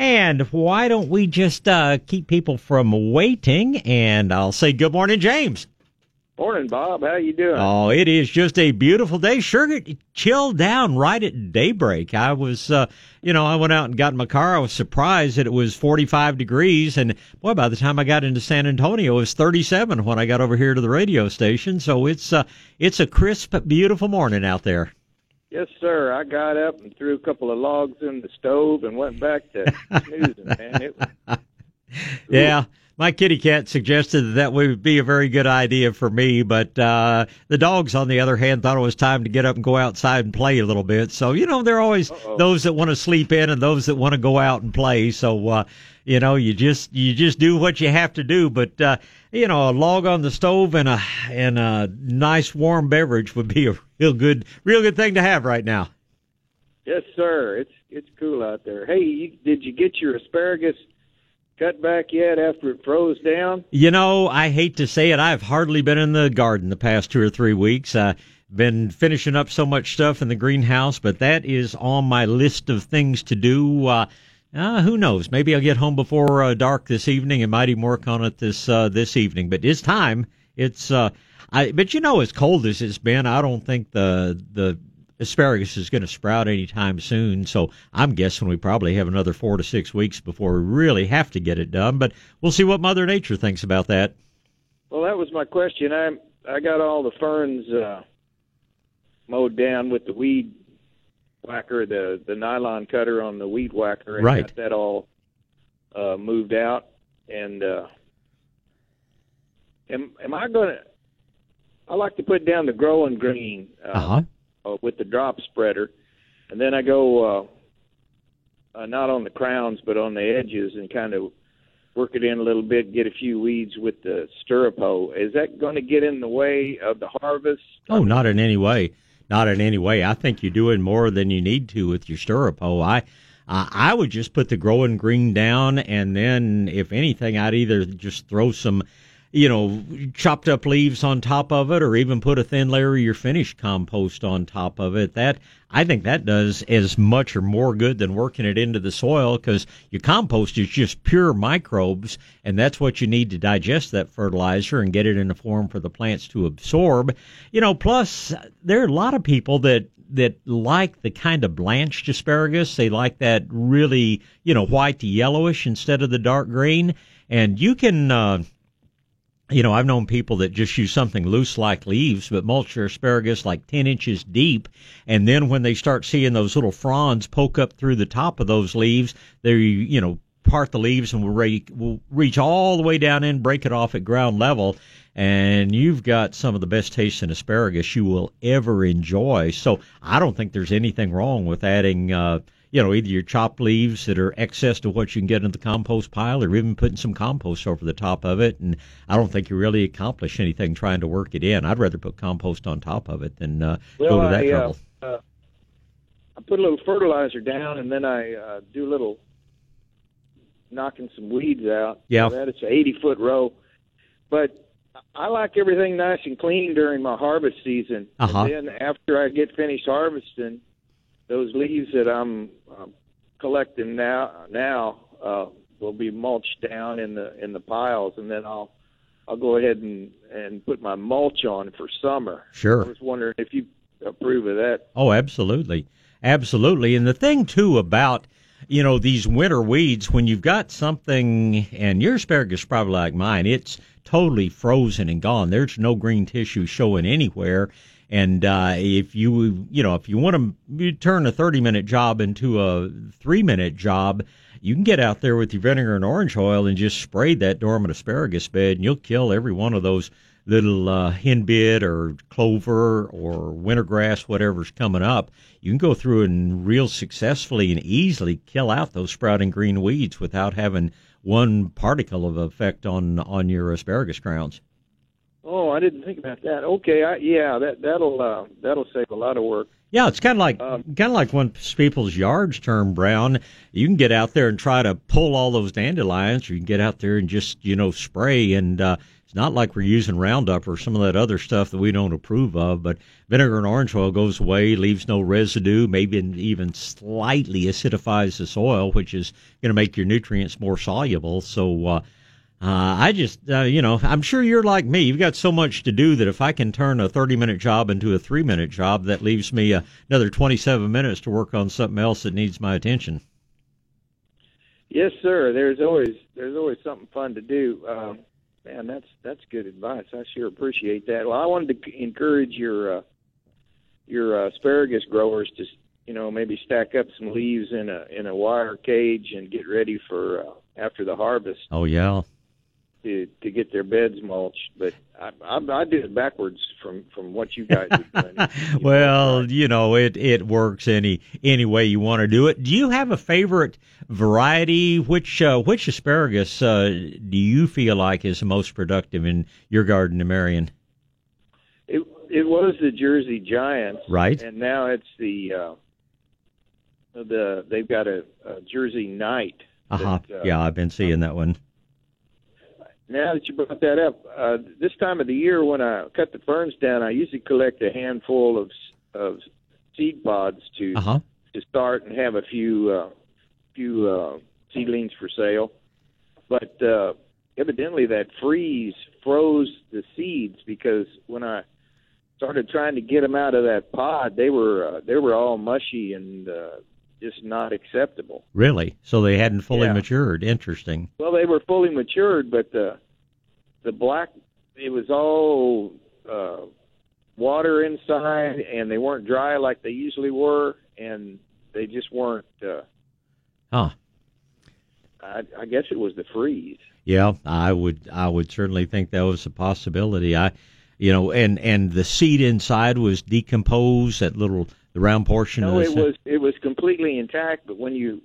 And why don't we just keep people from waiting? And I'll say good morning, James. Morning, Bob. How you doing? Oh, it is just a beautiful day. Sure, it chilled down right at daybreak. I was, I went out and got in my car. I was surprised that it was 45 degrees. And, boy, by the time I got into San Antonio, it was 37 when I got over here to the radio station. So it's a crisp, beautiful morning out there. Yes, sir. I got up and threw a couple of logs in the stove and went back to snoozing, man. Yeah, my kitty cat suggested that would be a very good idea for me, but the dogs, on the other hand, thought it was time to get up and go outside and play a little bit. So, there are always those that want to sleep in and those that want to go out and play. So, you just do what you have to do, but a log on the stove and a nice warm beverage would be a real good thing to have right now. Yes, sir. It's cool out there. Hey, did you get your asparagus cut back yet after it froze down? I hate to say it, I've hardly been in the garden the past 2 or 3 weeks. Been finishing up so much stuff in the greenhouse, but that is on my list of things to do. Who knows? Maybe I'll get home before dark this evening and might even work on it this evening. But it's time. As cold as it's been, I don't think the asparagus is going to sprout anytime soon. So I'm guessing we probably have another 4 to 6 weeks before we really have to get it done. But we'll see what Mother Nature thinks about that. Well, that was my question. I got all the ferns mowed down with the weed whacker, the nylon cutter on the weed whacker, and right. Got that all moved out. And I like to put down the growing green with the drop spreader, and then I go not on the crowns but on the edges and kind of work it in a little bit, get a few weeds with the stirrup hoe. Is that going to get in the way of the harvest? Oh, not in any way. Not in any way. I think you're doing more than you need to with your stirrup hoe. I would just put the growing green down, and then, if anything, I'd either just throw some, chopped up leaves on top of it, or even put a thin layer of your finished compost on top of it. That, I think, that does as much or more good than working it into the soil, because your compost is just pure microbes, and that's what you need to digest that fertilizer and get it in a form for the plants to absorb. Plus, there are a lot of people that like the kind of blanched asparagus. They like that really, white to yellowish instead of the dark green. And you can... I've known people that just use something loose like leaves, but mulch your asparagus like 10 inches deep. And then when they start seeing those little fronds poke up through the top of those leaves, they, part the leaves and will reach all the way down in, break it off at ground level. And you've got some of the best taste in asparagus you will ever enjoy. So I don't think there's anything wrong with adding, either your chopped leaves that are excess to what you can get in the compost pile, or even putting some compost over the top of it. And I don't think you really accomplish anything trying to work it in. I'd rather put compost on top of it than go to that trouble. I put a little fertilizer down, and then I do a little knocking some weeds out. Yeah. So that it's an 80-foot row. But I like everything nice and clean during my harvest season. Uh-huh. And then after I get finished harvesting, those leaves that I'm collecting now will be mulched down in the piles, and then I'll go ahead and put my mulch on for summer. Sure. I was wondering if you approve of that. Oh, absolutely, absolutely. And the thing too about these winter weeds, when you've got something, and your asparagus is probably like mine, it's totally frozen and gone. There's no green tissue showing anywhere. And if you want to turn a 30-minute job into a 3-minute job, you can get out there with your vinegar and orange oil and just spray that dormant asparagus bed, and you'll kill every one of those little hen bit or clover or winter grass, whatever's coming up, you can go through and real successfully and easily kill out those sprouting green weeds without having one particle of effect on your asparagus crowns. Oh, I didn't think about that. Okay, that'll save a lot of work. Yeah, it's kind of like when people's yards turn brown. You can get out there and try to pull all those dandelions, or you can get out there and just spray. And it's not like we're using Roundup or some of that other stuff that we don't approve of. But vinegar and orange oil goes away, leaves no residue, maybe even slightly acidifies the soil, which is going to make your nutrients more soluble. So I'm sure you're like me. You've got so much to do that if I can turn a 30-minute job into a 3-minute job, that leaves me another 27 minutes to work on something else that needs my attention. Yes, sir. There's always something fun to do. Man, that's good advice. I sure appreciate that. Well, I wanted to encourage your asparagus growers to maybe stack up some leaves in a wire cage and get ready for after the harvest. Oh yeah. To get their beds mulched, but I did it backwards from what you guys are doing. Well, it works any way you want to do it. Do you have a favorite variety? Which asparagus do you feel like is the most productive in your garden in Marion? It was the Jersey Giants, right? And now it's they've got a Jersey Knight. Yeah, I've been seeing that one. Now that you brought that up, this time of the year when I cut the ferns down, I usually collect a handful of seed pods to start and have a few seedlings for sale. But evidently that freeze froze the seeds, because when I started trying to get them out of that pod, they were all mushy and just not acceptable. Really? So they hadn't fully matured. Interesting. Well, they were fully matured, but the black, it was all water inside, and they weren't dry like they usually were, and they just weren't. I guess it was the freeze. Yeah, I would certainly think that was a possibility. And the seed inside was decomposed. That little. The round portion. No, it was completely intact. But when you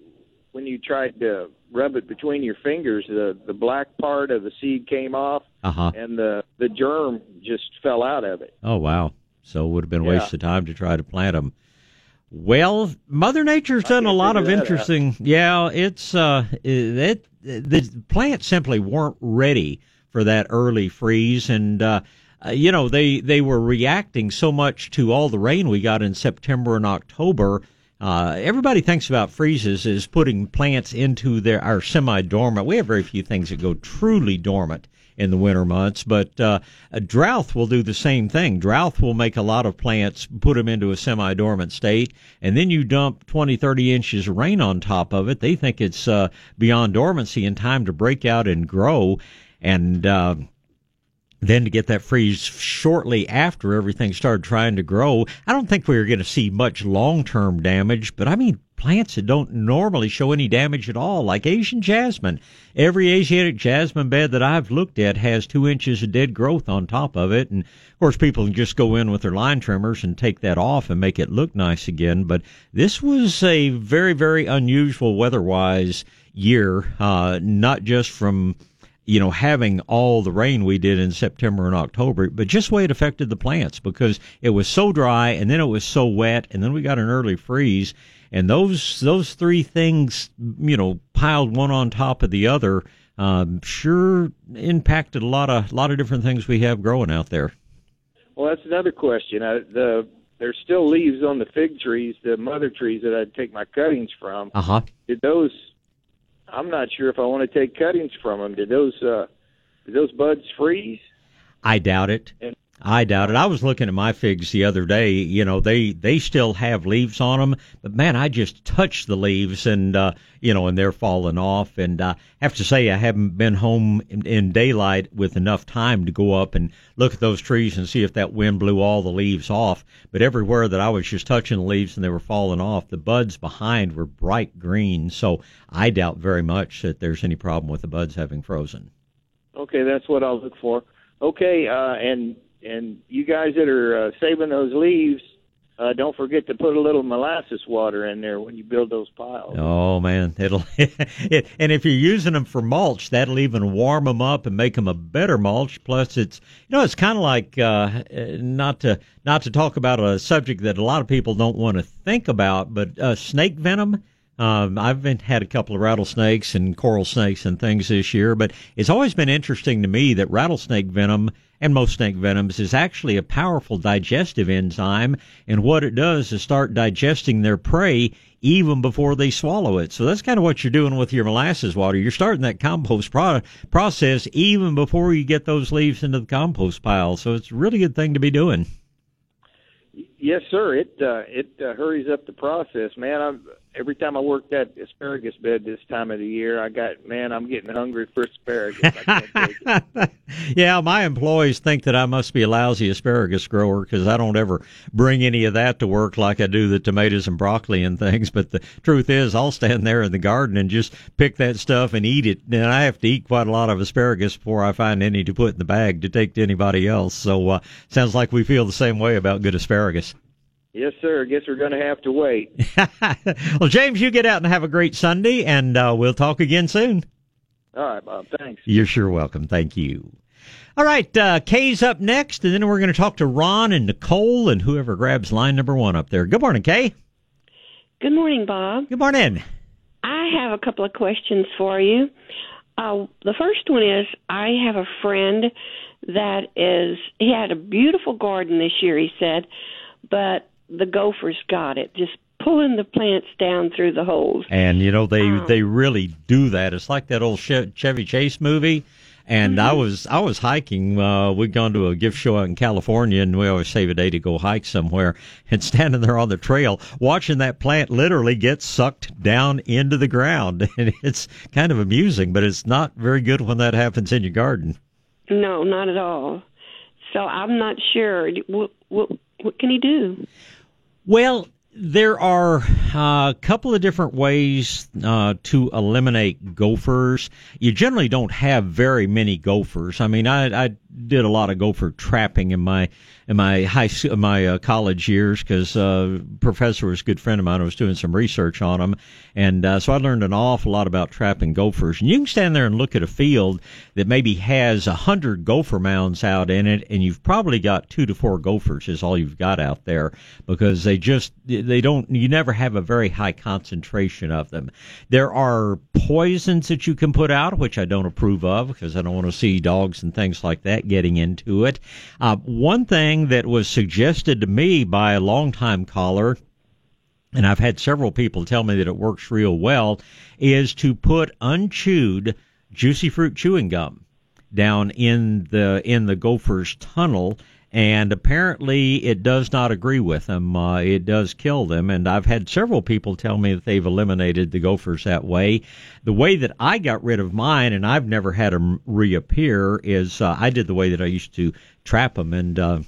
tried to rub it between your fingers, the black part of the seed came off, and the germ just fell out of it. Oh wow! So it would have been a waste of time to try to plant them. Well, Mother Nature's done a lot of interesting. Out. Yeah, the plants simply weren't ready for that early freeze, and. They were reacting so much to all the rain we got in September and October. Everybody thinks about freezes as putting plants into our semi-dormant. We have very few things that go truly dormant in the winter months, but a drought will do the same thing. Drought will make a lot of plants, put them into a semi-dormant state, and then you dump 20, 30 inches of rain on top of it. They think it's beyond dormancy and time to break out and grow, and then to get that freeze shortly after everything started trying to grow. I don't think we were going to see much long-term damage, but I mean plants that don't normally show any damage at all, like Asian jasmine. Every Asiatic jasmine bed that I've looked at has 2 inches of dead growth on top of it, and of course people can just go in with their line trimmers and take that off and make it look nice again. But this was a very, very unusual weather-wise year, not just from having all the rain we did in September and October, but just the way it affected the plants, because it was so dry and then it was so wet and then we got an early freeze, and those three things, piled one on top of the other, sure impacted a lot of different things we have growing out there. Well, that's another question. There's still leaves on the fig trees, the mother trees that I'd take my cuttings from. Did those? I'm not sure if I want to take cuttings from them. Did those buds freeze? I doubt it. I was looking at my figs the other day. They still have leaves on them, but man, I just touched the leaves and they're falling off. And I have to say, I haven't been home in daylight with enough time to go up and look at those trees and see if that wind blew all the leaves off. But everywhere that I was just touching the leaves and they were falling off, the buds behind were bright green. So I doubt very much that there's any problem with the buds having frozen. Okay, that's what I'll look for. Okay, and you guys that are saving those leaves, don't forget to put a little molasses water in there when you build those piles. Oh, man. And if you're using them for mulch, that'll even warm them up and make them a better mulch. Plus, it's kind of like not to talk about a subject that a lot of people don't want to think about, but snake venom. I've had a couple of rattlesnakes and coral snakes and things this year, but it's always been interesting to me that rattlesnake venom and most snake venoms is actually a powerful digestive enzyme, and what it does is start digesting their prey even before they swallow it. So that's kind of what you're doing with your molasses water. You're starting that compost process even before you get those leaves into the compost pile. So it's a really good thing to be doing. Yes, sir. It hurries up the process, man. Every time I work that asparagus bed this time of the year, I'm getting hungry for asparagus. I can't take it. Yeah, my employees think that I must be a lousy asparagus grower because I don't ever bring any of that to work like I do the tomatoes and broccoli and things. But the truth is, I'll stand there in the garden and just pick that stuff and eat it. And I have to eat quite a lot of asparagus before I find any to put in the bag to take to anybody else. So sounds like we feel the same way about good asparagus. Yes, sir. I guess we're going to have to wait. Well, James, you get out and have a great Sunday, and we'll talk again soon. All right, Bob. Thanks. You're sure welcome. Thank you. All right, Kay's up next, and then we're going to talk to Ron and Nicole and whoever grabs line number 1 up there. Good morning, Kay. Good morning, Bob. Good morning. I have a couple of questions for you. The first one is I have a friend he had a beautiful garden this year, he said, but the gophers got it, just pulling the plants down through the holes. And, you know, they really do that. It's like that old Chevy Chase movie. And mm-hmm. I was hiking. We'd gone to a gift show out in California, and we always save a day to go hike somewhere. And standing there on the trail, watching that plant literally get sucked down into the ground. And it's kind of amusing, but it's not very good when that happens in your garden. No, not at all. So I'm not sure. What can he do? Well, there are a couple of different ways to eliminate gophers. You generally don't have very many gophers. I mean, I did a lot of gopher trapping in my college years because a professor was a good friend of mine. I was doing some research on them, and so I learned an awful lot about trapping gophers. And you can stand there and look at a field that maybe has 100 gopher mounds out in it, and you've probably got 2 to 4 gophers is all you've got out there because you never have a very high concentration of them. There are poisons that you can put out, which I don't approve of because I don't want to see dogs and things like that getting into it. One thing that was suggested to me by a longtime caller, and I've had several people tell me that it works real well, is to put unchewed juicy fruit chewing gum down in the gopher's tunnel. And apparently it does not agree with them. It does kill them. And I've had several people tell me that they've eliminated the gophers that way. The way that I got rid of mine, and I've never had them reappear, is I did the way that I used to trap them. And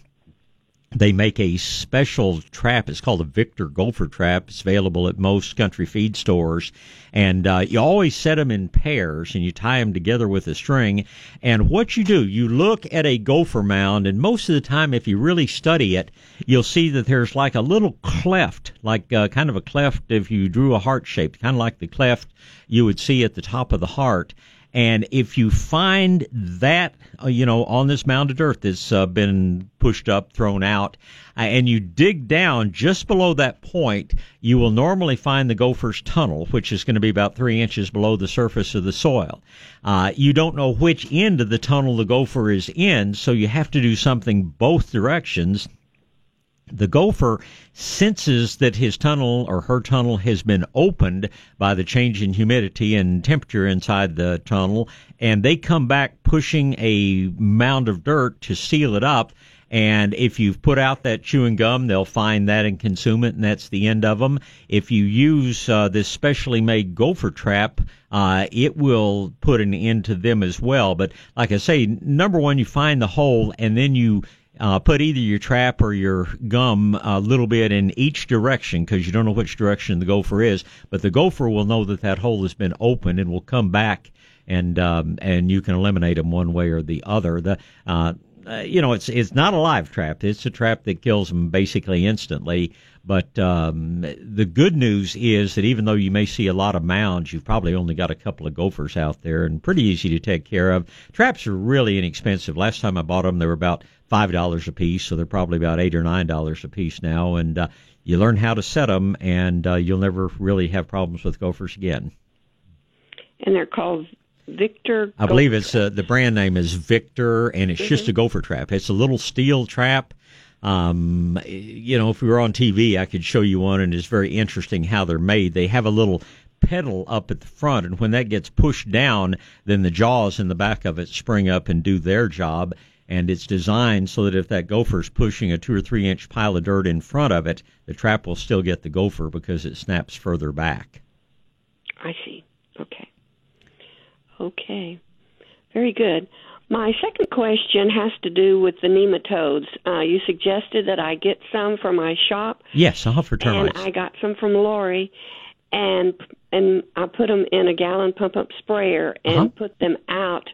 they make a special trap. It's called a Victor gopher trap. It's available at most country feed stores. And you always set them in pairs, and you tie them together with a string. And what you do, you look at a gopher mound, and most of the time, if you really study it, you'll see that there's like a little cleft, like kind of a cleft if you drew a heart shape, kind of like the cleft you would see at the top of the heart. And if you find that, on this mound of dirt that's been pushed up, thrown out, and you dig down just below that point, you will normally find the gopher's tunnel, which is going to be about 3 inches below the surface of the soil. You don't know which end of the tunnel the gopher is in, so you have to do something both directions. The gopher senses that his tunnel or her tunnel has been opened by the change in humidity and temperature inside the tunnel, and they come back pushing a mound of dirt to seal it up. And if you've put out that chewing gum, they'll find that and consume it, and that's the end of them. If you use this specially made gopher trap, it will put an end to them as well. But like I say, number one, you find the hole, and then you Put either your trap or your gum a little bit in each direction, because you don't know which direction the gopher is. But the gopher will know that that hole has been open and will come back, and you can eliminate them one way or the other. It's not a live trap. It's a trap that kills them basically instantly. But the good news is that even though you may see a lot of mounds, you've probably only got a couple of gophers out there, and pretty easy to take care of. Traps are really inexpensive. Last time I bought them, they were about $5 a piece, so they're probably about $8 or $9 a piece now. And you learn how to set them, and you'll never really have problems with gophers again. And they're called Victor. I believe it's the brand name is Victor, and it's just a gopher trap. It's a little steel trap. If we were on TV, I could show you one, and it's very interesting how they're made. They have a little pedal up at the front, and when that gets pushed down, then the jaws in the back of it spring up and do their job. And it's designed so that if that gopher's pushing a 2 or 3 inch pile of dirt in front of it, the trap will still get the gopher because it snaps further back. I see. Okay. Very good. My second question has to do with the nematodes. You suggested that I get some from my shop. Yes, I'll for termites. And I got some from Lori, and I put them in a gallon pump-up sprayer and put them out.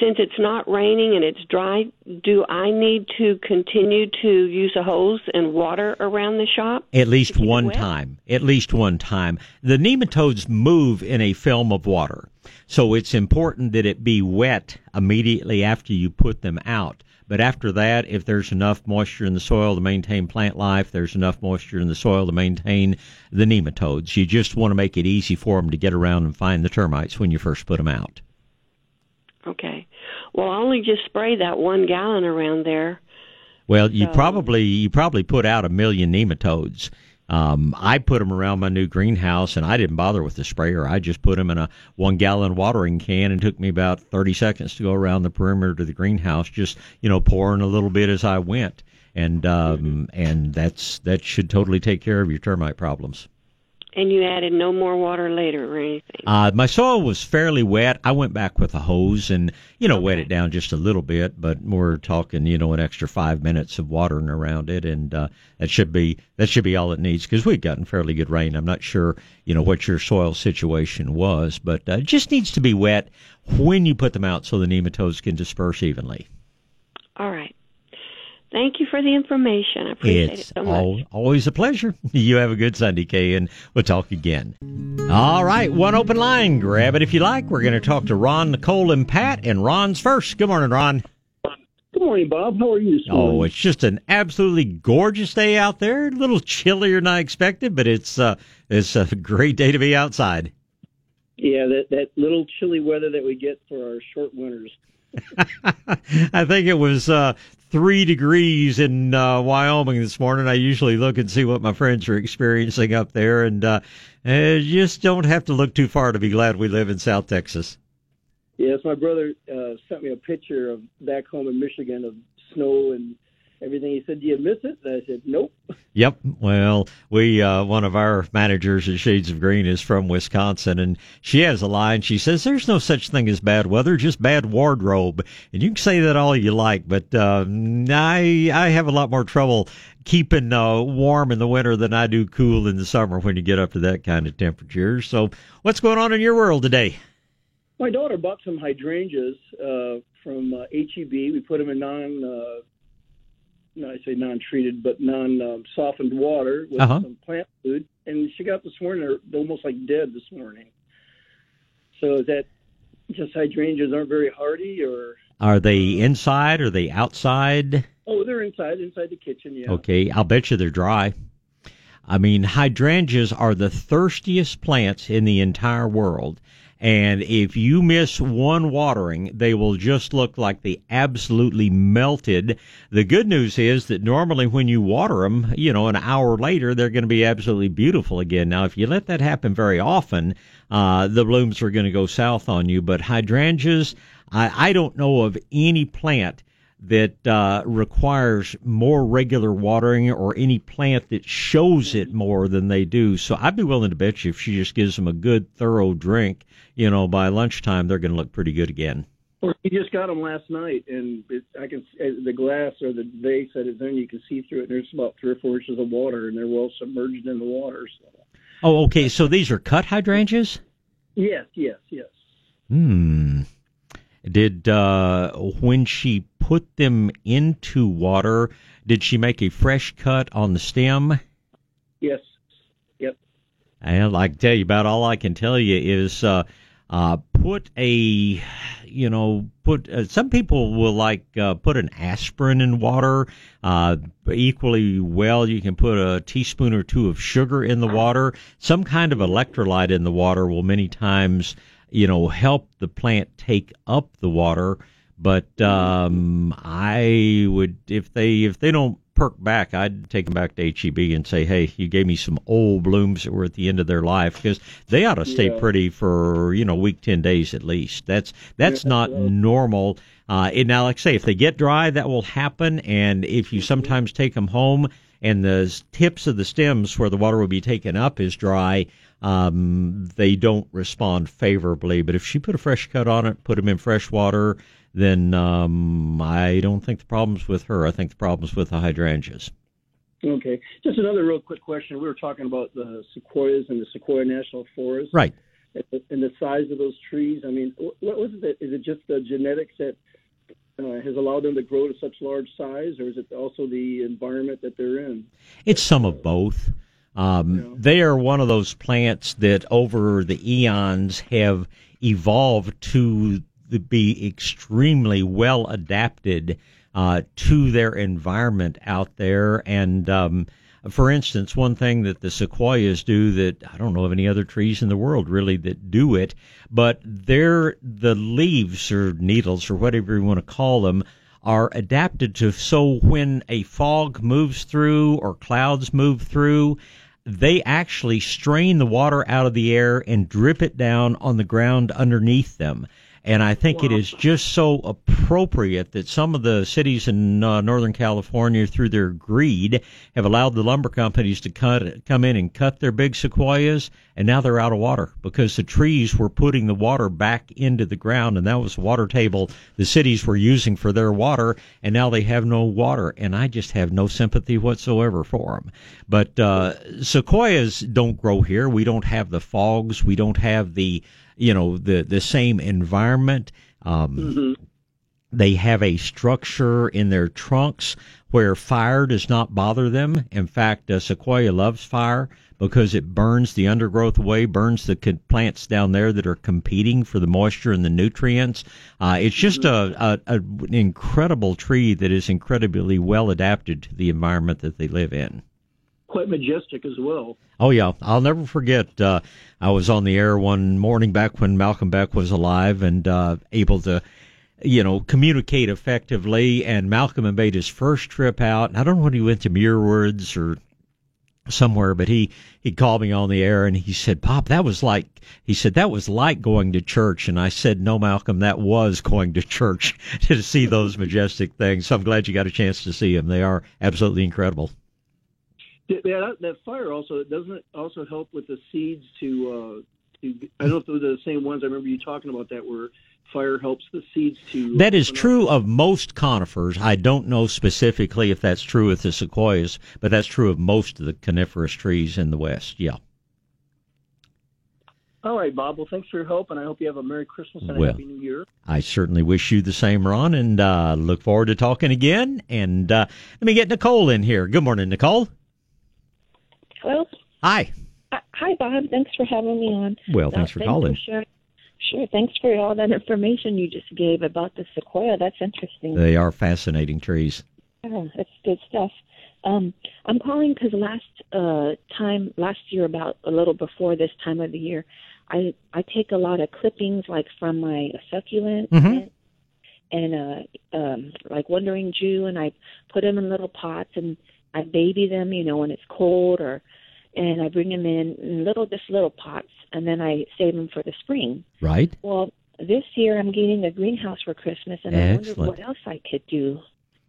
Since it's not raining and it's dry, do I need to continue to use a hose and water around the shop? At least one time. The nematodes move in a film of water, so it's important that it be wet immediately after you put them out. But after that, if there's enough moisture in the soil to maintain plant life, there's enough moisture in the soil to maintain the nematodes. You just want to make it easy for them to get around and find the termites when you first put them out. Okay. Well, I only just sprayed that 1 gallon around there. Well, so you probably put out 1 million nematodes. I put them around my new greenhouse, and I didn't bother with the sprayer. I just put them in a 1 gallon watering can, and it took me about 30 seconds to go around the perimeter of the greenhouse, just pouring a little bit as I went, and that should totally take care of your termite problems. And you added no more water later or anything? My soil was fairly wet. I went back with a hose and, wet it down just a little bit, but we're talking, an extra 5 minutes of watering around it, and that should be all it needs, because we've gotten fairly good rain. I'm not sure, what your soil situation was, but it just needs to be wet when you put them out so the nematodes can disperse evenly. All right. Thank you for the information. I appreciate it so much. It's always a pleasure. You have a good Sunday, Kay, and we'll talk again. All right, one open line. Grab it if you like. We're going to talk to Ron, Nicole, and Pat, and Ron's first. Good morning, Ron. Good morning, Bob. How are you this morning? Oh, it's just an absolutely gorgeous day out there. A little chillier than I expected, but it's a great day to be outside. Yeah, that little chilly weather that we get for our short winters. I think it was 3 degrees in Wyoming this morning. I usually look and see what my friends are experiencing up there, and just don't have to look too far to be glad we live in South Texas. Yes, my brother sent me a picture of back home in Michigan of snow and everything. He said, "Do you miss it?" And I said, "Nope." Yep. Well, we one of our managers at Shades of Green is from Wisconsin, and she has a line. She says, "There's no such thing as bad weather, just bad wardrobe." And you can say that all you like, but I have a lot more trouble keeping warm in the winter than I do cool in the summer when you get up to that kind of temperature. So, what's going on in your world today? My daughter bought some hydrangeas from HEB. We put them in non-softened water with some plant food. And she got up this morning, they're almost like dead this morning. So is that just hydrangeas aren't very hardy, or? Are they inside? Are they outside? Oh, they're inside the kitchen, yeah. Okay, I'll bet you they're dry. I mean, hydrangeas are the thirstiest plants in the entire world. And if you miss one watering, they will just look like they absolutely melted. The good news is that normally when you water them, an hour later, they're going to be absolutely beautiful again. Now, if you let that happen very often, the blooms are going to go south on you. But hydrangeas, I don't know of any plant that requires more regular watering, or any plant that shows it more than they do. So I'd be willing to bet you if she just gives them a good, thorough drink, by lunchtime, they're going to look pretty good again. Well, we just got them last night, and the glass or the vase that is in, you can see through it. There's about 3 or 4 inches of water, and they're well submerged in the water. So. Oh, okay. So these are cut hydrangeas? Yes. Did when she put them into water, did she make a fresh cut on the stem? Yes. Yep. And I can tell you about all I can tell you is some people will put an aspirin in water. Equally well, you can put a teaspoon or two of sugar in the water. Some kind of electrolyte in the water will many times, help the plant take up the water. But I would, if they don't perk back, I'd take them back to HEB and say, hey, you gave me some old blooms that were at the end of their life, because they ought to stay pretty for, a week, 10 days at least. That's not normal. Now, like I say, if they get dry, that will happen. And if you sometimes take them home and the tips of the stems where the water will be taken up is dry, they don't respond favorably. But if she put a fresh cut on it, put them in fresh water, then I don't think the problem's with her. I think the problem's with the hydrangeas. Okay. Just another real quick question. We were talking about the sequoias and the Sequoia National Forest. Right. And the size of those trees. I mean, what was it? Is it just the genetics that has allowed them to grow to such large size, or is it also the environment that they're in? It's some of both. They are one of those plants that over the eons have evolved to be extremely well adapted to their environment out there. And for instance, one thing that the sequoias do that I don't know of any other trees in the world really that do it, but the leaves or needles or whatever you want to call them are adapted to, so when a fog moves through or clouds move through, they actually strain the water out of the air and drip it down on the ground underneath them. And I think it is just so appropriate that some of the cities in Northern California, through their greed, have allowed the lumber companies to come in and cut their big sequoias, and now they're out of water because the trees were putting the water back into the ground, and that was the water table the cities were using for their water, and now they have no water, and I just have no sympathy whatsoever for them. But sequoias don't grow here. We don't have the fogs. We don't have the same environment. They have a structure in their trunks where fire does not bother them. In fact, a sequoia loves fire because it burns the undergrowth away, burns the plants down there that are competing for the moisture and the nutrients. It's just an incredible tree that is incredibly well adapted to the environment that they live in. Quite majestic as well. Oh, yeah. I'll never forget, I was on the air one morning back when Malcolm Beck was alive and able to, communicate effectively. And Malcolm had made his first trip out. And I don't know when he went to Muir Woods or somewhere, but he called me on the air and he said, Pop, that was like going to church. And I said, no, Malcolm, that was going to church to see those majestic things. So I'm glad you got a chance to see them. They are absolutely incredible. Yeah, that fire also, doesn't it also help with the seeds to I don't know if those are the same ones I remember you talking about that were fire helps the seeds to... That is true of most conifers. I don't know specifically if that's true with the sequoias, but that's true of most of the coniferous trees in the West, yeah. All right, Bob. Well, thanks for your help, and I hope you have a Merry Christmas and a Happy New Year. I certainly wish you the same, Ron, and look forward to talking again. And let me get Nicole in here. Good morning, Nicole. Well, hi. Hi, Bob. Thanks for having me on. Well, thanks for calling. Sure. Thanks for all that information you just gave about the sequoia. That's interesting. They are fascinating trees. Yeah, that's good stuff. I'm calling because last year, about a little before this time of the year, I take a lot of clippings, like from my succulent and like Wandering Jew, and I put them in little pots and I baby them, when it's cold, and I bring them in little pots, and then I save them for the spring. Right. Well, this year I'm getting a greenhouse for Christmas, and I wonder what else I could do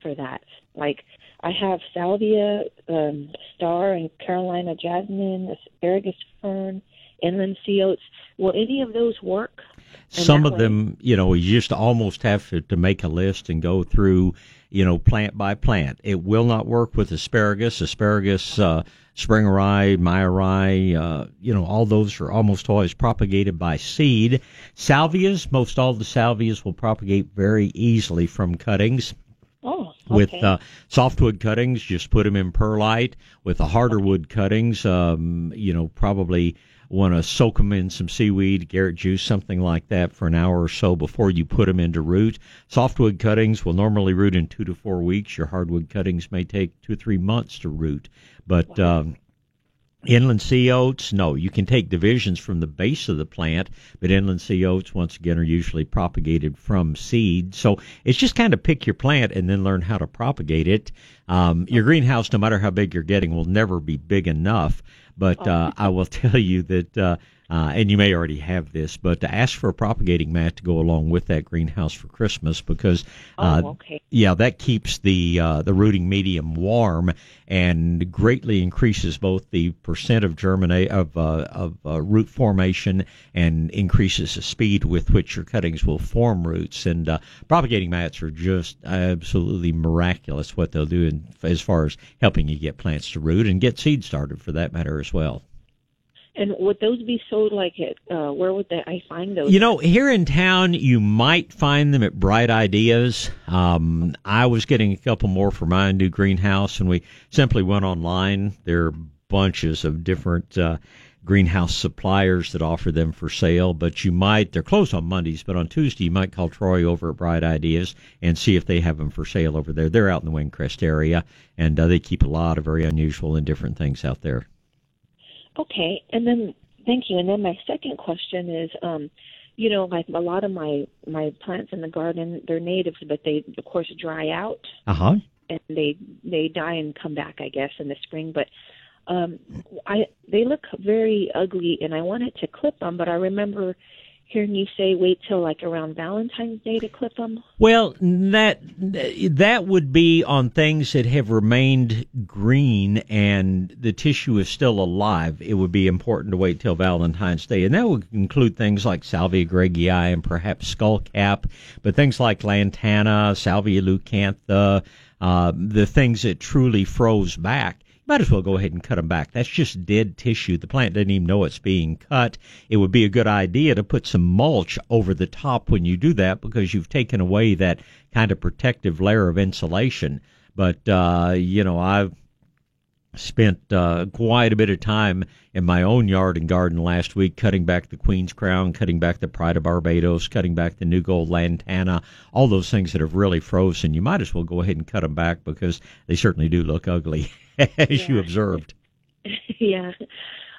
for that. Like I have salvia, star, and Carolina jasmine, asparagus fern, inland sea oats. Will any of those work? Some of them, you know, you just almost have to make a list and go through, you know, plant by plant. It will not work with asparagus. Asparagus, spring rye, Maya rye, you know, all those are almost always propagated by seed. Salvias, most all the salvias will propagate very easily from cuttings. Oh, okay. With softwood cuttings, just put them in perlite. With the harder wood cuttings, you know, probably want to soak them in some seaweed, Garrett juice, something like that for an hour or so before you put them into root. Softwood cuttings will normally root in 2 to 4 weeks. Your hardwood cuttings may take 2 or 3 months to root. But inland sea oats, no, you can take divisions from the base of the plant, but inland sea oats, once again, are usually propagated from seed. So it's just kind of pick your plant and then learn how to propagate it. Your greenhouse, no matter how big you're getting, will never be big enough. But I will tell you that, and you may already have this, but to ask for a propagating mat to go along with that greenhouse for Christmas because, yeah, that keeps the rooting medium warm and greatly increases both the percent of root formation and increases the speed with which your cuttings will form roots. And propagating mats are just absolutely miraculous what they'll do as far as helping you get plants to root and get seed started for that matter as well. And would those be sold like at, where would I find those? You know, here in town, you might find them at Bright Ideas. I was getting a couple more for my new greenhouse, and we simply went online. There are bunches of different greenhouse suppliers that offer them for sale, but you might, they're closed on Mondays, but on Tuesday you might call Troy over at Bright Ideas and see if they have them for sale over there. They're out in the Windcrest area, and they keep a lot of very unusual and different things out there. Okay, and then, thank you. And then my second question is, you know, like a lot of my plants in the garden, they're natives, but they, of course, dry out. Uh-huh. And they die and come back, I guess, in the spring. But they look very ugly, and I wanted to clip them, but I remember hearing you say wait till like around Valentine's Day to clip them? Well, that would be on things that have remained green and the tissue is still alive. It would be important to wait till Valentine's Day. And that would include things like Salvia gregii and perhaps skullcap, but things like lantana, Salvia leucantha, the things that truly froze back. Might as well go ahead and cut them back. That's just dead tissue. The plant doesn't even know it's being cut. It would be a good idea to put some mulch over the top when you do that because you've taken away that kind of protective layer of insulation. But, you know, I've spent quite a bit of time in my own yard and garden last week cutting back the Queen's Crown, cutting back the Pride of Barbados, cutting back the New Gold Lantana, all those things that have really frozen. You might as well go ahead and cut them back because they certainly do look ugly. As you observed. Yeah.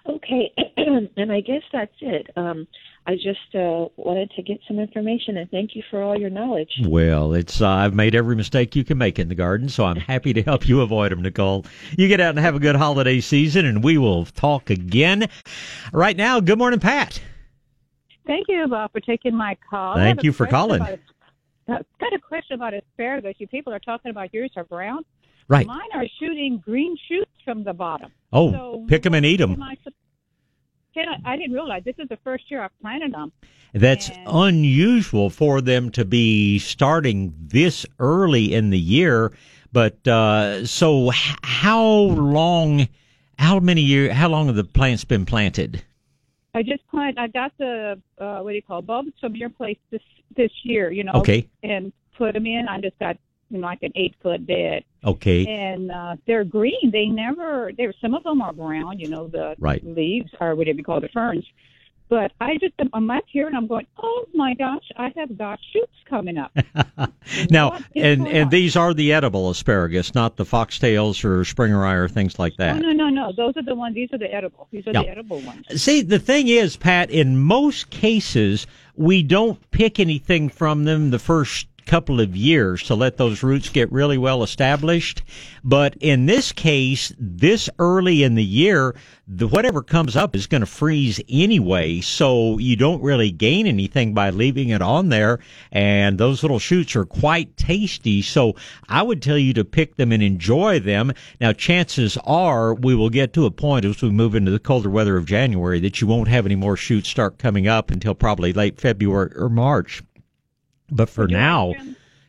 Okay. And I guess that's it. I just wanted to get some information, and thank you for all your knowledge. Well, it's I've made every mistake you can make in the garden, so I'm happy to help you avoid them, Nicole. You get out and have a good holiday season, and we will talk again. Right now, good morning, Pat. Thank you, Bob, for taking my call. Thank you for calling. I've got a question about asparagus. You people are talking about yours are brown. Right. Mine are shooting green shoots from the bottom. Oh, so pick them and eat them. I didn't realize this is the first year I've planted them. That's unusual for them to be starting this early in the year. But so how long have the plants been planted? I just planted, I got the, bulbs from your place this year, you know. Okay. And put them in. I just got like an 8-foot bed. Okay. And they're green. Some of them are brown, you know, the leaves or whatever you call the ferns. But I'm out here and I'm going, oh my gosh, I have got shoots coming up. Now, and these are the edible asparagus, not the foxtails or spring rye or things like that. No. Those are the ones, these are the edible. These are the edible ones. See, the thing is, Pat, in most cases, we don't pick anything from them the first couple of years to let those roots get really well established. But in this case, this early in the year, whatever comes up is going to freeze anyway, so you don't really gain anything by leaving it on there. And those little shoots are quite tasty, so I would tell you to pick them and enjoy them. Now, chances are we will get to a point as we move into the colder weather of January that you won't have any more shoots start coming up until probably late February or March. But for now,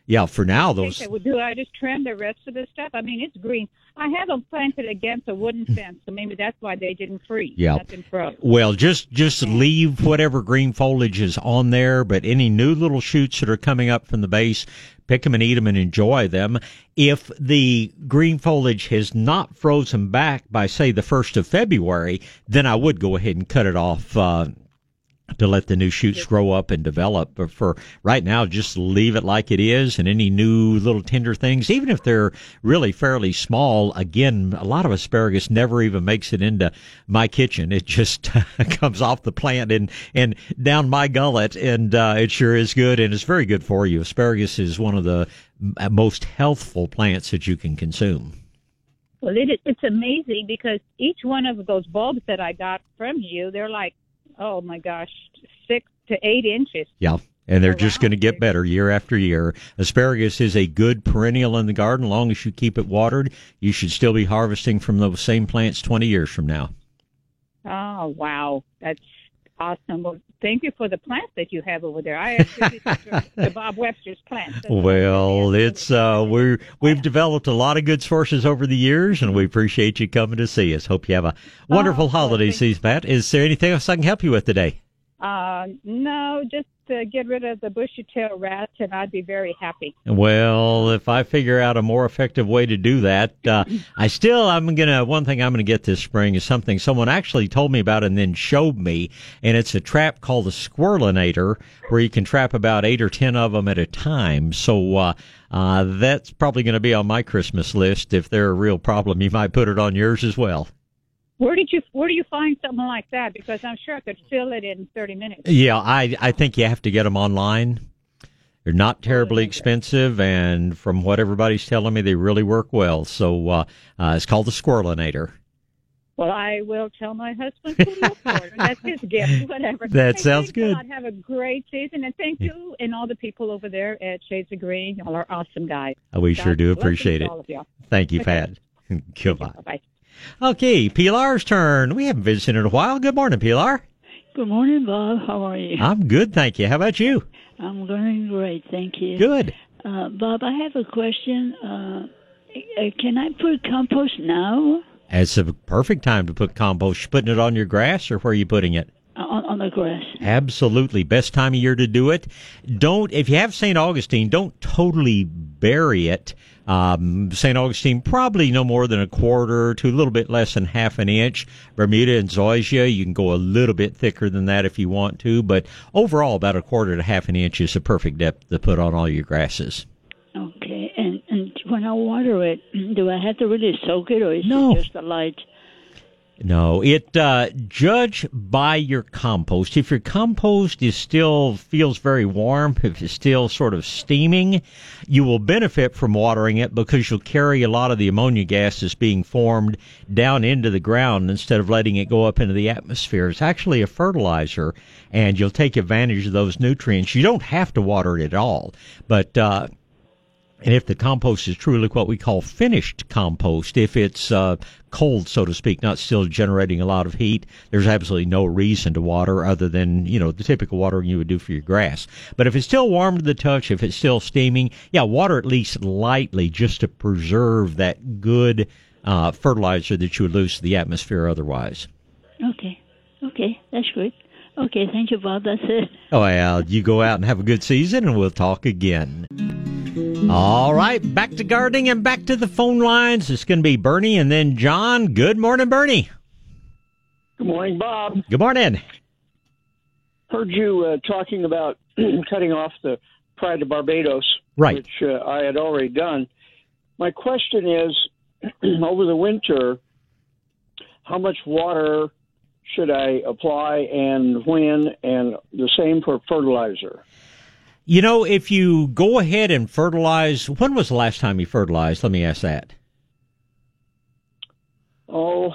those. Do I just trim the rest of the stuff? I mean, it's green. I have them planted against a wooden fence, so maybe that's why they didn't freeze. Yeah. Nothing froze. Well, just leave whatever green foliage is on there, but any new little shoots that are coming up from the base, pick them and eat them and enjoy them. If the green foliage has not frozen back by, say, the 1st of February, then I would go ahead and cut it off to let the new shoots grow up and develop. But for right now, just leave it like it is, and any new little tender things, even if they're really fairly small. Again, a lot of asparagus never even makes it into my kitchen. It just comes off the plant and down my gullet, and it sure is good, and it's very good for you. Asparagus is one of the most healthful plants that you can consume. Well, it's amazing because each one of those bulbs that I got from you, they're like, oh, my gosh, 6 to 8 inches. Yeah, and they're just going to get better year after year. Asparagus is a good perennial in the garden. Long as you keep it watered, you should still be harvesting from those same plants 20 years from now. Oh, wow. That's awesome. Well, thank you for the plants that you have over there. I actually the Bob Webster's plants. That's well, it's we've developed a lot of good sources over the years, and we appreciate you coming to see us. Hope you have a wonderful holiday season, Pat. Is there anything else I can help you with today? No, just get rid of the bushy tail rats, and I'd be very happy. Well, if I figure out a more effective way to do that, one thing I'm going to get this spring is something someone actually told me about and then showed me, and it's a trap called the squirrelinator, where you can trap about 8 or 10 of them at a time. So, that's probably going to be on my Christmas list. If they're a real problem, you might put it on yours as well. Where do you find something like that? Because I'm sure I could fill it in 30 minutes. Yeah, I think you have to get them online. They're not terribly expensive, and from what everybody's telling me, they really work well. So it's called the Squirrelinator. Well, I will tell my husband to look for it. That's his gift, whatever. That sounds good. God, have a great season, and thank you and all the people over there at Shades of Green. Y'all are awesome guys. We sure do appreciate it. All of y'all. Thank you, Pat. Goodbye. Bye-bye. Okay, Pilar's turn. We haven't visited in a while. Good morning, Pilar. Good morning, Bob. How are you? I'm good, thank you. How about you? I'm doing great, thank you. Good. Bob, I have a question. Can I put compost now? It's a perfect time to put compost. You putting it on your grass, or where are you putting it? On the grass. Absolutely. Best time of year to do it. If you have St. Augustine, don't totally bury it. St. Augustine, probably no more than a quarter to a little bit less than half an inch. Bermuda and Zoysia, you can go a little bit thicker than that if you want to, but overall about a quarter to half an inch is the perfect depth to put on all your grasses. Okay. And when I water it, do I have to really soak it, or is it just a light? No, it judge by your compost. If your compost is still feels very warm, if it's still sort of steaming, you will benefit from watering it because you'll carry a lot of the ammonia gas that's being formed down into the ground instead of letting it go up into the atmosphere. It's actually a fertilizer, and you'll take advantage of those nutrients. You don't have to water it at all, but and if the compost is truly what we call finished compost, if it's cold, so to speak, not still generating a lot of heat, there's absolutely no reason to water other than, the typical watering you would do for your grass. But if it's still warm to the touch, if it's still steaming, water at least lightly just to preserve that good fertilizer that you would lose to the atmosphere otherwise. Okay, that's good. Okay, thank you, Bob. That's it. Well, you go out and have a good season, and we'll talk again. All right, back to gardening and back to the phone lines. It's going to be Bernie and then John. Good morning, Bernie. Good morning, Bob. Good morning. Heard you talking about cutting off the Pride of Barbados, right, which I had already done. My question is, over the winter, how much water should I apply and when, and the same for fertilizer? You know, if you go ahead and fertilize, when was the last time you fertilized? Let me ask that. Oh,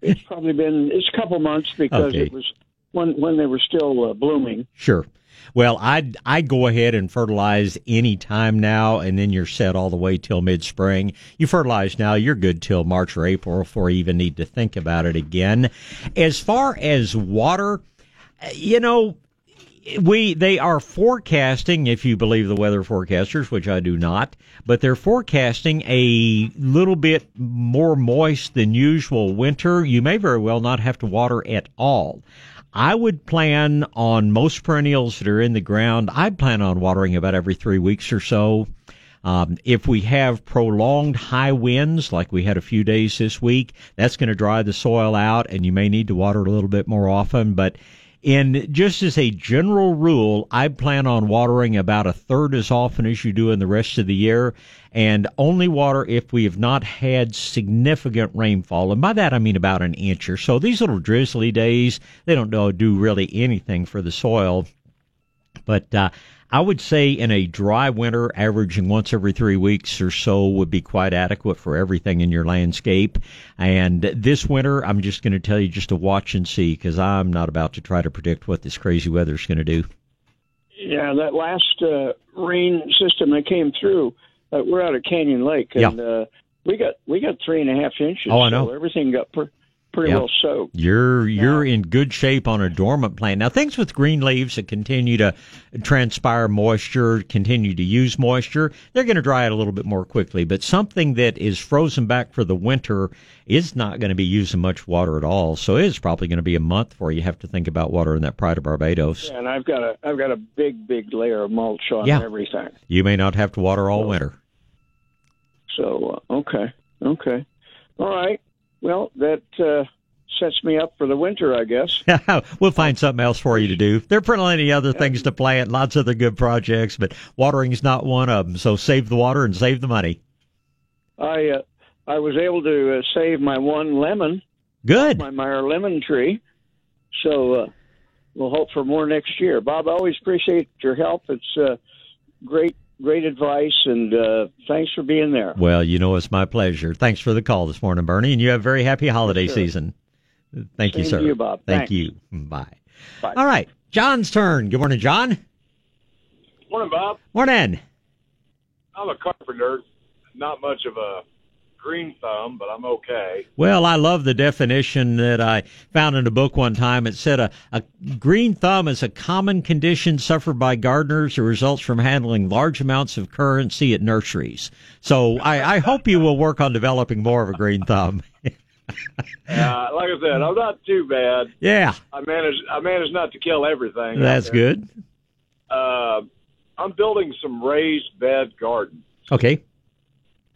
it's probably been, it's a couple months because okay. It was when they were still blooming. Sure. Well, I'd go ahead and fertilize any time now, and then you're set all the way till mid-spring. You fertilize now, you're good till March or April before you even need to think about it again. As far as water, you know, they are forecasting, if you believe the weather forecasters, which I do not, but they're forecasting a little bit more moist than usual winter. You may very well not have to water at all. I would plan on most perennials that are in the ground. I plan on watering about every 3 weeks or so. If we have prolonged high winds, like we had a few days this week, that's going to dry the soil out, and you may need to water a little bit more often. But in just as a general rule, I plan on watering about a third as often as you do in the rest of the year, and only water if we have not had significant rainfall. And by that, I mean about an inch or so. These little drizzly days, they don't do really anything for the soil. But I would say in a dry winter, averaging once every 3 weeks or so would be quite adequate for everything in your landscape. And this winter, I'm just going to tell you just to watch and see, because I'm not about to try to predict what this crazy weather is going to do. Yeah, that last rain system that came through, we're out at Canyon Lake, and we got 3.5 inches. Oh, I know. So everything got pretty well soaked. You're in good shape on a dormant plant. Now, things with green leaves that continue to transpire moisture, continue to use moisture, they're going to dry out a little bit more quickly. But something that is frozen back for the winter is not going to be using much water at all. So it's probably going to be a month before you have to think about watering that Pride of Barbados. Yeah, and I've got a big layer of mulch on everything. You may not have to water all winter. So okay, all right. Well, that sets me up for the winter, I guess. We'll find something else for you to do. There are plenty of other things to plant, lots of other good projects, but watering's not one of them. So save the water and save the money. I was able to save my one lemon. Good. My Meyer lemon tree. So we'll hope for more next year. Bob, I always appreciate your help. It's great advice, and thanks for being there. Well, you know, it's my pleasure. Thanks for the call this morning, Bernie, and you have a very happy holiday season. Thank you, sir. Thank you, Bob. Thank you. Bye. Bye. All right, John's turn. Good morning, John. Morning, Bob. Morning. I'm a carpenter, not much of a green thumb, but I'm okay. Well, I love the definition that I found in a book one time. It said a green thumb is a common condition suffered by gardeners that results from handling large amounts of currency at nurseries. So I hope you will work on developing more of a green thumb. Like I said, I'm not too bad. Yeah. I manage not to kill everything. That's good. I'm building some raised bed gardens. Okay.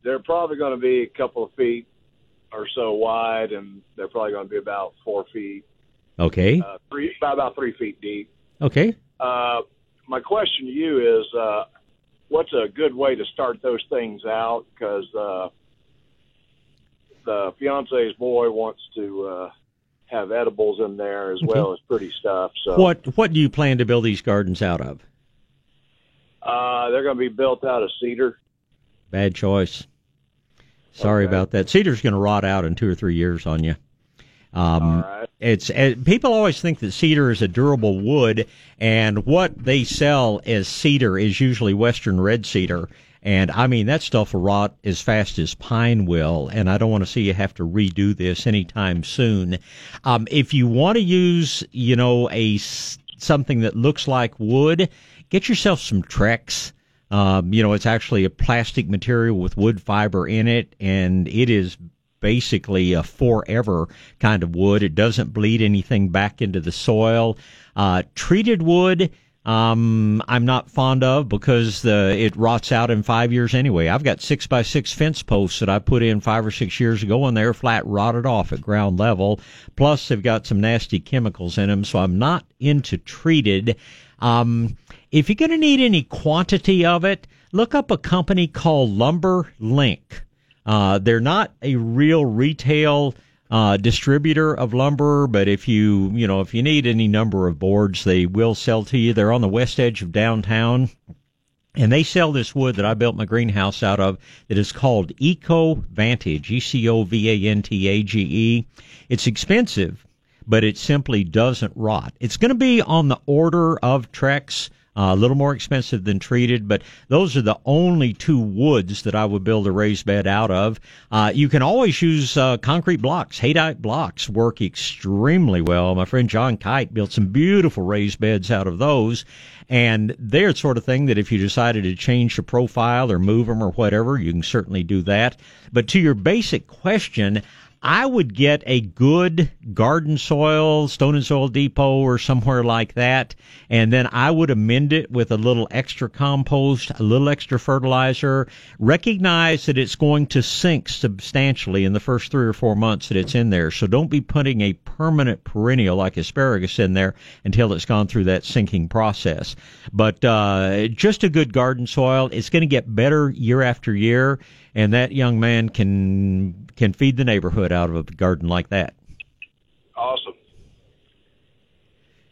They're probably going to be a couple of feet or so wide, and they're probably going to be about 4 feet. Okay. About 3 feet deep. Okay. My question to you is, what's a good way to start those things out? Because the fiance's boy wants to have edibles in there as well as pretty stuff. So what do you plan to build these gardens out of? They're going to be built out of cedar. Bad choice. Sorry about that. Cedar's going to rot out in 2 or 3 years on you. All right. People always think that cedar is a durable wood, and what they sell as cedar is usually western red cedar. And, I mean, that stuff will rot as fast as pine will, and I don't want to see you have to redo this anytime soon. If you want to use, you know, something that looks like wood, get yourself some Trex. You know, it's actually a plastic material with wood fiber in it, and it is basically a forever kind of wood. It doesn't bleed anything back into the soil. Treated wood, I'm not fond of because it rots out in 5 years anyway. I've got 6x6 fence posts that I put in 5 or 6 years ago, and they're flat rotted off at ground level. Plus, they've got some nasty chemicals in them, so I'm not into treated. If you're going to need any quantity of it, look up a company called Lumber Link. They're not a real retail distributor of lumber, but if you need any number of boards, they will sell to you. They're on the west edge of downtown, and they sell this wood that I built my greenhouse out of that is called Eco Vantage, Ecovantage. It's expensive, but it simply doesn't rot. It's going to be on the order of Trex. A little more expensive than treated, but those are the only two woods that I would build a raised bed out of. You can always use concrete blocks. Haydite blocks work extremely well. My friend John Kite built some beautiful raised beds out of those, and they're the sort of thing that if you decided to change the profile or move them or whatever, you can certainly do that. But to your basic question, I would get a good garden soil, Stone and Soil Depot or somewhere like that, and then I would amend it with a little extra compost, a little extra fertilizer. Recognize that it's going to sink substantially in the first 3 or 4 months that it's in there, so don't be putting a permanent perennial like asparagus in there until it's gone through that sinking process. But just a good garden soil. It's going to get better year after year, and that young man can feed the neighborhood out of a garden like that. Awesome.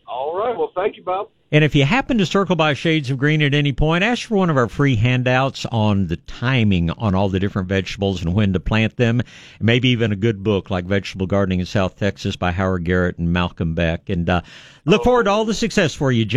All right. Well, thank you, Bob. And if you happen to circle by Shades of Green at any point, ask for one of our free handouts on the timing on all the different vegetables and when to plant them. Maybe even a good book like Vegetable Gardening in South Texas by Howard Garrett and Malcolm Beck. And look forward to all the success for you, John.